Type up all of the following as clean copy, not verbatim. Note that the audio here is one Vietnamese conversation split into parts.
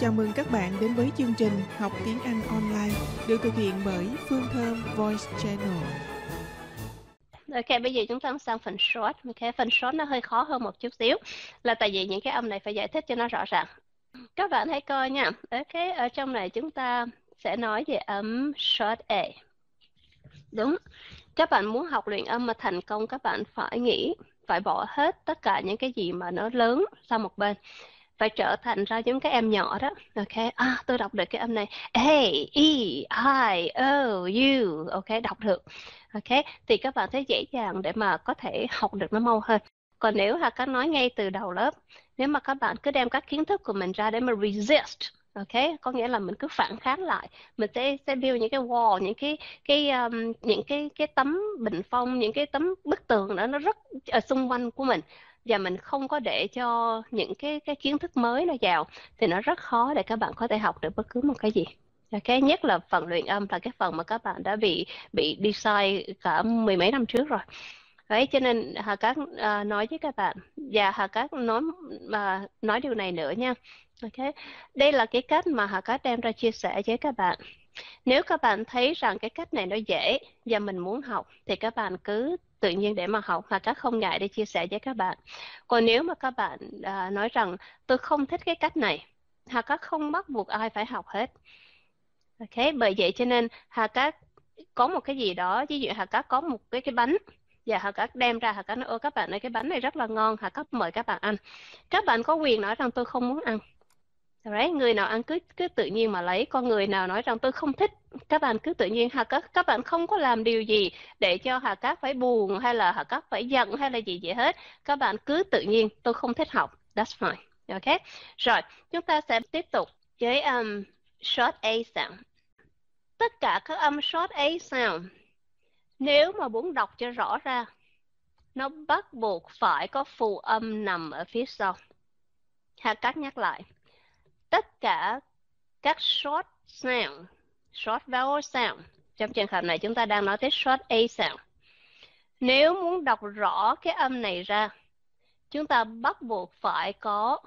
Chào mừng các bạn đến với chương trình Học Tiếng Anh Online được thực hiện bởi Phương Thơm Voice Channel. Ok, bây giờ chúng ta sang phần short. Ok, phần short nó hơi khó hơn một chút xíu, là tại vì những cái âm này phải giải thích cho nó rõ ràng. Các bạn hãy coi nha. Ok, ở trong này chúng ta sẽ nói về âm short A. Đúng. Các bạn muốn học luyện âm mà thành công, các bạn phải nghĩ, phải bỏ hết tất cả những cái gì mà nó lớn sang một bên, phải trở thành ra những cái em nhỏ đó. Ok, tôi đọc được cái âm này A, E, I, O, U. Ok, đọc được. Ok, thì các bạn thấy dễ dàng để mà có thể học được nó mau hơn. Còn nếu Hà Cát nói ngay từ đầu lớp, nếu mà các bạn cứ đem các kiến thức của mình ra để mà resist, ok, có nghĩa là mình cứ phản kháng lại, mình sẽ build những cái wall, những cái tấm bình phong, những cái tấm bức tường đó nó rất ở xung quanh của mình, và mình không có để cho những cái kiến thức mới nó vào, thì nó rất khó để các bạn có thể học được bất cứ một cái gì. Ok, nhất là phần luyện âm là cái phần mà các bạn đã bị đi sai cả mười mấy năm trước rồi. Đấy, cho nên Hà Cát nói với các bạn, và Hà Cát nói điều này nữa nha. Ok, đây là cái cách mà Hà Cát đem ra chia sẻ với các bạn. Nếu các bạn thấy rằng cái cách này nó dễ và mình muốn học, thì các bạn cứ tự nhiên để mà học. Hà Cát không ngại để chia sẻ với các bạn. Còn nếu mà các bạn nói rằng tôi không thích cái cách này, Hà Cát không bắt buộc ai phải học hết. Ok, bởi vậy cho nên Hà Cát có một cái gì đó, ví dụ Hà Cát có một cái bánh, và Hà Cát đem ra, Hà Cát nói: "Ôi các bạn ơi, cái bánh này rất là ngon, Hà Cát mời các bạn ăn." Các bạn có quyền nói rằng tôi không muốn ăn. Right. Người nào ăn cứ tự nhiên mà lấy. Con người nào nói rằng tôi không thích, các bạn cứ tự nhiên. Hà Cát, các bạn không có làm điều gì để cho Hà Cát phải buồn, hay là Hà Cát phải giận, hay là gì vậy hết. Các bạn cứ tự nhiên, tôi không thích học. That's fine. Ok. Rồi, chúng ta sẽ tiếp tục với short A sound. Tất cả các âm short A sound, nếu mà muốn đọc cho rõ ra, nó bắt buộc phải có phụ âm nằm ở phía sau. Hà Cát nhắc lại. Tất cả các short sound, short vowel sound, trong trường hợp này chúng ta đang nói tới short A sound. Nếu muốn đọc rõ cái âm này ra, chúng ta bắt buộc phải có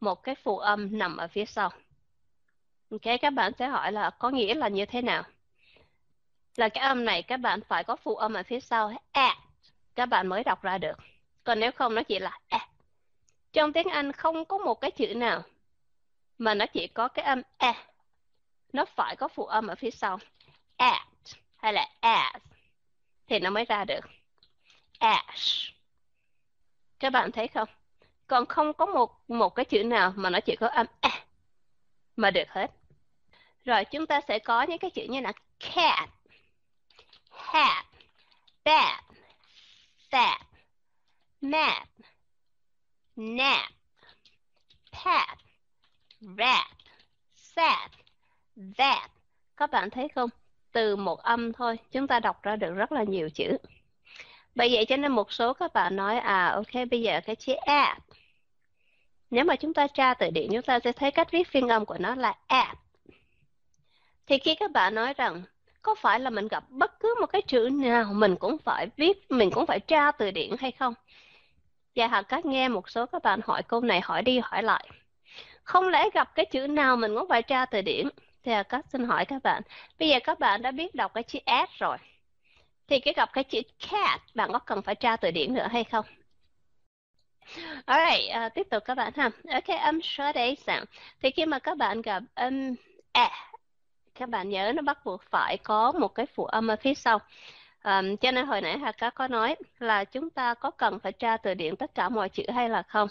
một cái phụ âm nằm ở phía sau. Ok, các bạn sẽ hỏi là có nghĩa là như thế nào? Là cái âm này các bạn phải có phụ âm ở phía sau, a, các bạn mới đọc ra được. Còn nếu không nó chỉ là a. Trong tiếng Anh không có một cái chữ nào mà nó chỉ có cái âm a, nó phải có phụ âm ở phía sau, at hay là as, thì nó mới ra được ash. Các bạn thấy không? Còn không có một cái chữ nào mà nó chỉ có âm a mà được hết. Rồi chúng ta sẽ có những cái chữ như là cat, hat, bat, fat, mat, nap, pat, rat, sat, that. Các bạn thấy không? Từ một âm thôi, chúng ta đọc ra được rất là nhiều chữ. Bởi vậy cho nên một số các bạn nói ok, bây giờ cái chữ app, nếu mà chúng ta tra từ điển, chúng ta sẽ thấy cách viết phiên âm của nó là app. Thì khi các bạn nói rằng có phải là mình gặp bất cứ một cái chữ nào mình cũng phải viết, mình cũng phải tra từ điển hay không? Và Hà Cát nghe một số các bạn hỏi câu này, hỏi đi hỏi lại. Không lẽ gặp cái chữ nào mình cũng phải tra từ điển? Thì Hà Cát xin hỏi các bạn, bây giờ các bạn đã biết đọc cái chữ S rồi, thì gặp cái chữ cat, bạn có cần phải tra từ điển nữa hay không? Alright, tiếp tục các bạn ha. Ok, âm short A sound. Thì khi mà các bạn gặp âm A, các bạn nhớ nó bắt buộc phải có một cái phụ âm ở phía sau. Cho nên hồi nãy Hà Cát có nói là chúng ta có cần phải tra từ điển tất cả mọi chữ hay là không?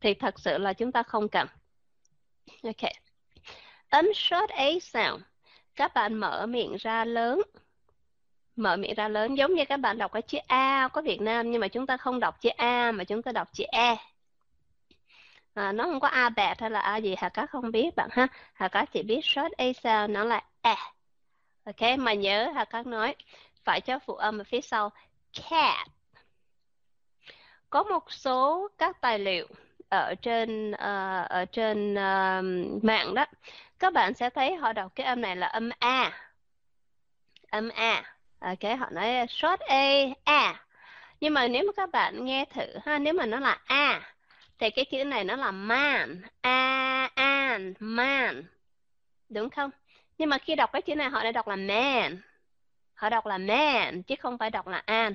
Thì thật sự là chúng ta không cần. Ok. Âm short A sound, các bạn mở miệng ra lớn. Mở miệng ra lớn giống như các bạn đọc cái chữ A của Việt Nam, nhưng mà chúng ta không đọc chữ A mà chúng ta đọc chữ E. Nó không có A bẹt hay là A gì, Hà Cát không biết bạn ha. Hà Cát chỉ biết short A sound nó là E. Ok, mà nhớ Hà Cát nói phải cho phụ âm ở phía sau cat. Có một số các tài liệu ở trên mạng đó, các bạn sẽ thấy họ đọc cái âm này là âm A, âm A. Ok, họ nói short A, A. Nhưng mà nếu mà các bạn nghe thử ha, nếu mà nó là A thì cái chữ này nó là man, A, an, man, đúng không? Nhưng mà khi đọc cái chữ này họ lại đọc là man, họ đọc là man chứ không phải đọc là an.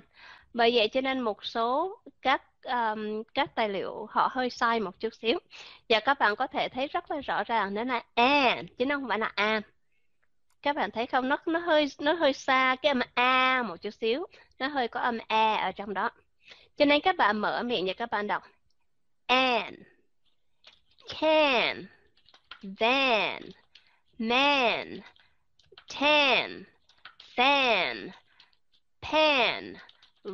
Bởi vậy cho nên một số các tài liệu họ hơi sai một chút xíu. Và các bạn có thể thấy rất là rõ ràng đó là an chứ nó không phải là an. Các bạn thấy không, nó hơi xa cái âm a một chút xíu, nó hơi có âm e ở trong đó. Cho nên các bạn mở miệng và các bạn đọc an, can, van, man, tan, fan, pan,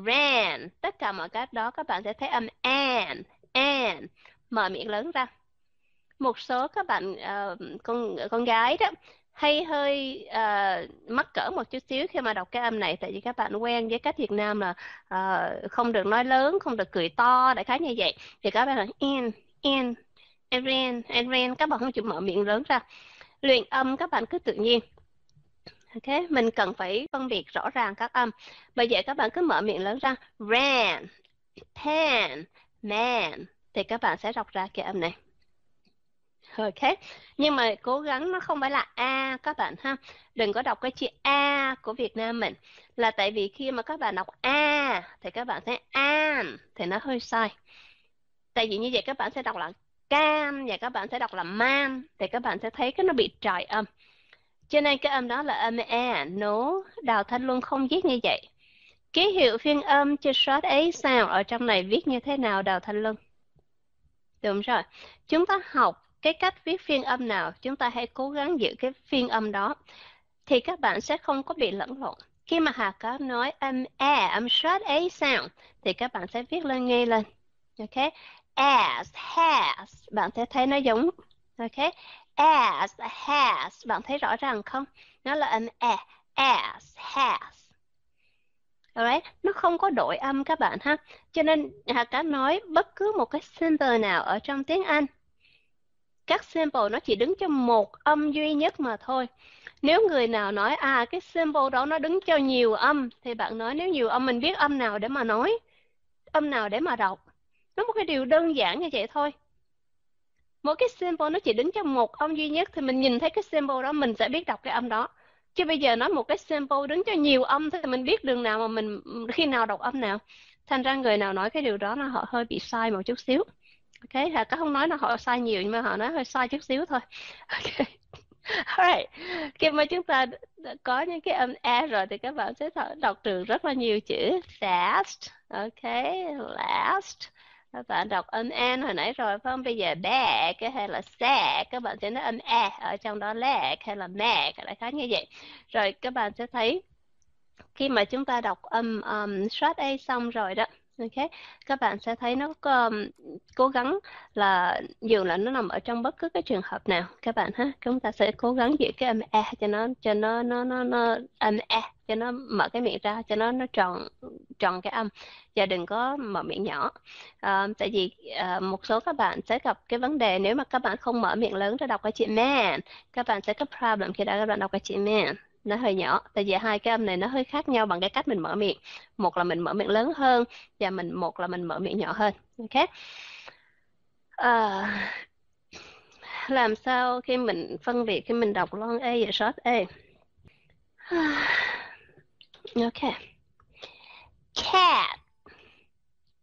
ran. Tất cả mọi cái đó các bạn sẽ thấy âm an, an. Mở miệng lớn ra. Một số các bạn con gái đó hay hơi mắc cỡ một chút xíu khi mà đọc cái âm này, tại vì các bạn quen với cách Việt Nam là không được nói lớn, không được cười to, đại khái như vậy. Thì các bạn là in, các bạn không chịu mở miệng lớn ra. Luyện âm các bạn cứ tự nhiên. Okay. Mình cần phải phân biệt rõ ràng các âm. Bởi vậy các bạn cứ mở miệng lớn ra ran, pan, man, thì các bạn sẽ đọc ra cái âm này. Okay. Nhưng mà cố gắng nó không phải là a các bạn ha. Đừng có đọc cái chữ a của Việt Nam mình. Là tại vì khi mà các bạn đọc a thì các bạn sẽ an, thì nó hơi sai. Tại vì như vậy các bạn sẽ đọc là can và các bạn sẽ đọc là man, thì các bạn sẽ thấy cái nó bị tròi âm. Cho nên cái âm đó là âm a. Nố Đào Thanh Luân không viết như vậy. Ký hiệu phiên âm cho short ấy sao ở trong này viết như thế nào Đào Thanh Luân? Đúng rồi. Chúng ta học cái cách viết phiên âm nào, chúng ta hãy cố gắng giữ cái phiên âm đó thì các bạn sẽ không có bị lẫn lộn. Khi mà Hà Cát nói âm a, âm short ấy sao thì các bạn sẽ viết lên ngay lên. Ok. As, has, bạn sẽ thấy nó giống. Ok. As, has, bạn thấy rõ ràng không? Nó là âm a, as, has. Alright, nó không có đổi âm các bạn ha. Cho nên Hà Cát nói bất cứ một cái symbol nào ở trong tiếng Anh, các symbol nó chỉ đứng cho một âm duy nhất mà thôi. Nếu người nào nói cái symbol đó nó đứng cho nhiều âm, thì bạn nói nếu nhiều âm mình biết âm nào để mà nói, âm nào để mà đọc. Nó một cái điều đơn giản như vậy thôi. Mỗi cái symbol nó chỉ đứng cho một âm duy nhất, thì mình nhìn thấy cái symbol đó mình sẽ biết đọc cái âm đó. Chứ bây giờ nói một cái symbol đứng cho nhiều âm thì mình biết đường nào mà mình khi nào đọc âm nào. Thành ra người nào nói cái điều đó là họ hơi bị sai một chút xíu. Ok, các không nói là họ sai nhiều nhưng mà họ nói hơi sai chút xíu thôi. Ok. Alright. Khi mà chúng ta có những cái âm a rồi thì các bạn sẽ đọc được rất là nhiều chữ fast. Ok, last. Các bạn đọc âm an hồi nãy rồi phải không? Bây giờ back hay là sack, các bạn sẽ nói âm a ở trong đó, lack hay là mac, lại khá như vậy. Rồi các bạn sẽ thấy khi mà chúng ta đọc âm short a xong rồi đó, ok, các bạn sẽ thấy nó cố gắng là dù là nó nằm ở trong bất cứ cái trường hợp nào các bạn ha, chúng ta sẽ cố gắng giữ cái âm a cho nó âm a cho nó mở cái miệng ra, cho nó tròn cái âm và đừng có mở miệng nhỏ. Tại vì một số các bạn sẽ gặp cái vấn đề nếu mà các bạn không mở miệng lớn ra đọc cái chữ man, các bạn sẽ có problem khi đã các bạn đọc cái chữ man. Nó hơi nhỏ, tại vì hai cái âm này nó hơi khác nhau bằng cái cách mình mở miệng. Một là mình mở miệng lớn hơn và một là mình mở miệng nhỏ hơn. Okay. Làm sao khi mình phân biệt khi mình đọc long A và short A? Ok. Cat,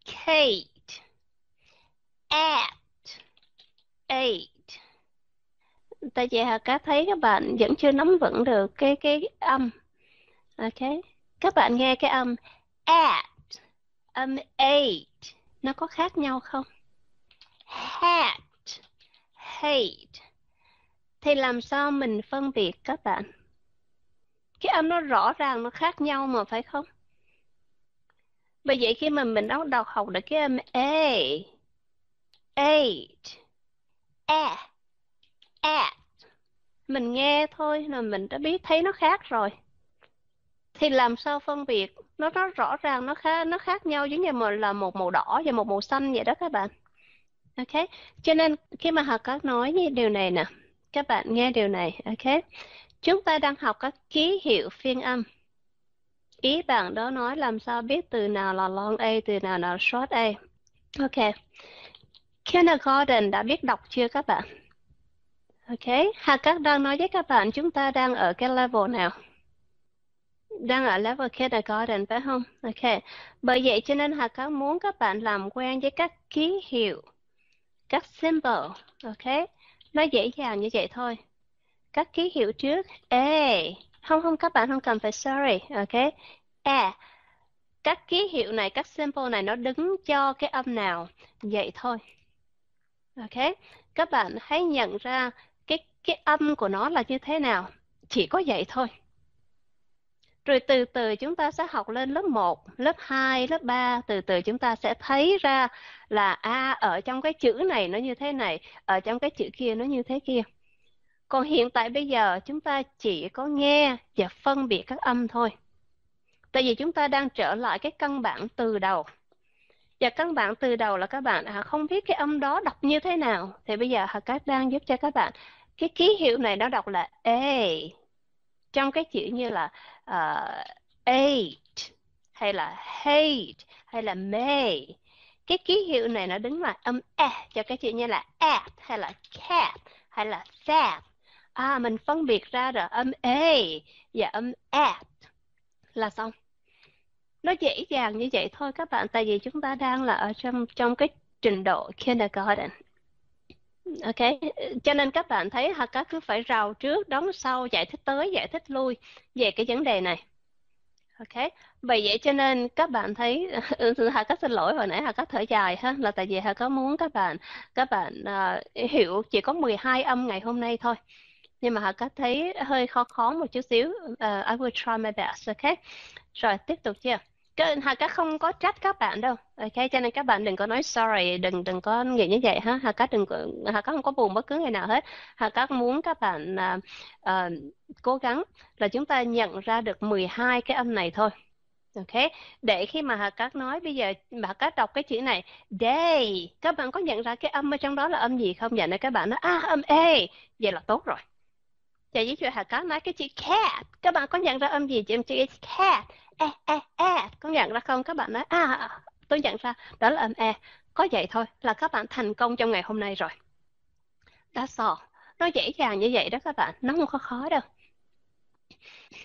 Kate, at, eight. Tại vì Hà Cát thấy các bạn vẫn chưa nắm vững được cái âm. Ok. Các bạn nghe cái âm at, âm eight, nó có khác nhau không? Hat, hate. Thì làm sao mình phân biệt các bạn? Cái âm nó rõ ràng nó khác nhau mà phải không? Bởi vậy khi mà mình đọc học được cái âm a, eight, a, at, mình nghe thôi là mình đã biết thấy nó khác rồi. Thì làm sao phân biệt nó rõ ràng nó khác nhau giống như mà là một màu đỏ và một màu xanh vậy đó các bạn. Ok, cho nên khi mà Hà Cát nói như điều này nè, các bạn nghe điều này. Ok, chúng ta đang học các ký hiệu phiên âm. Ý bạn đó nói làm sao biết từ nào là long A, từ nào là short A. Ok, kindergarten đã biết đọc chưa các bạn? Ok, Hà Cát đang nói với các bạn chúng ta đang ở cái level nào? Đang ở level kindergarten phải không? Ok, bởi vậy cho nên Hà Cát muốn các bạn làm quen với các ký hiệu, các symbol. Ok, nó dễ dàng như vậy thôi. Các ký hiệu trước, A. Không, các bạn không cần phải sorry. Ok, A. Các ký hiệu này, các symbol này nó đứng cho cái âm nào? Vậy thôi. Ok, các bạn hãy nhận ra cái âm của nó là như thế nào. Chỉ có vậy thôi. Rồi từ từ chúng ta sẽ học lên lớp 1, lớp 2, lớp 3. Từ từ chúng ta sẽ thấy ra là ở trong cái chữ này nó như thế này, ở trong cái chữ kia nó như thế kia. Còn hiện tại bây giờ chúng ta chỉ có nghe và phân biệt các âm thôi. Tại vì chúng ta đang trở lại cái căn bản từ đầu. Và căn bản từ đầu là các bạn không biết cái âm đó đọc như thế nào. Thì bây giờ Hà Cát đang giúp cho các bạn. Cái ký hiệu này nó đọc là A. Trong cái chữ như là eight, hay là hate, hay là may. Cái ký hiệu này nó đứng là âm E cho cái chữ như là at, hay là cat, hay là sad. Mình phân biệt ra rồi âm A và âm at là xong. Nó dễ dàng như vậy thôi các bạn, tại vì chúng ta đang là ở trong cái trình độ kindergarten. Ok, cho nên các bạn thấy Hà Cát cứ phải rào trước, đón sau, giải thích tới, giải thích lui về cái vấn đề này. Ok, bởi vậy cho nên các bạn thấy, Hà Cát xin lỗi hồi nãy Hà Cát thở dài ha, là tại vì Hà Cát muốn các bạn hiểu chỉ có 12 âm ngày hôm nay thôi. Nhưng mà Hà Cát thấy hơi khó một chút xíu. I will try my best, ok? Rồi, tiếp tục chưa? Hà Cát không có trách các bạn đâu, ok? Cho nên các bạn đừng có nói sorry, đừng có nghĩ như vậy ha. Hà Cát không có buồn bất cứ ngày nào hết. Hà Cát muốn các bạn cố gắng là chúng ta nhận ra được 12 cái âm này thôi, ok? Để khi mà Hà Cát nói bây giờ Hà Cát đọc cái chữ này day, các bạn có nhận ra cái âm ở trong đó là âm gì không? Vậy nên các bạn nói âm A, vậy là tốt rồi. Vậy với chuyện Hà Cát nói cái chữ cat, các bạn có nhận ra âm gì? Chữ cat, e, có nhận ra không? Các bạn nói tôi nhận ra đó là âm E. Có vậy thôi là các bạn thành công trong ngày hôm nay rồi. That's all. Nó dễ dàng như vậy đó các bạn, nó không có khó đâu.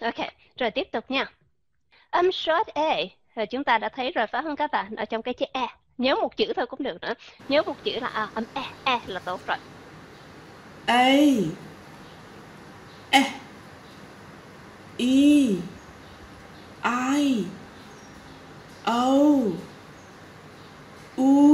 Ok, rồi tiếp tục nha. Âm short A, rồi chúng ta đã thấy rồi phải không các bạn? Ở trong cái chữ E, nhớ một chữ thôi cũng được nữa. Nhớ một chữ là âm E là tốt rồi. A. E, E, I, O, U.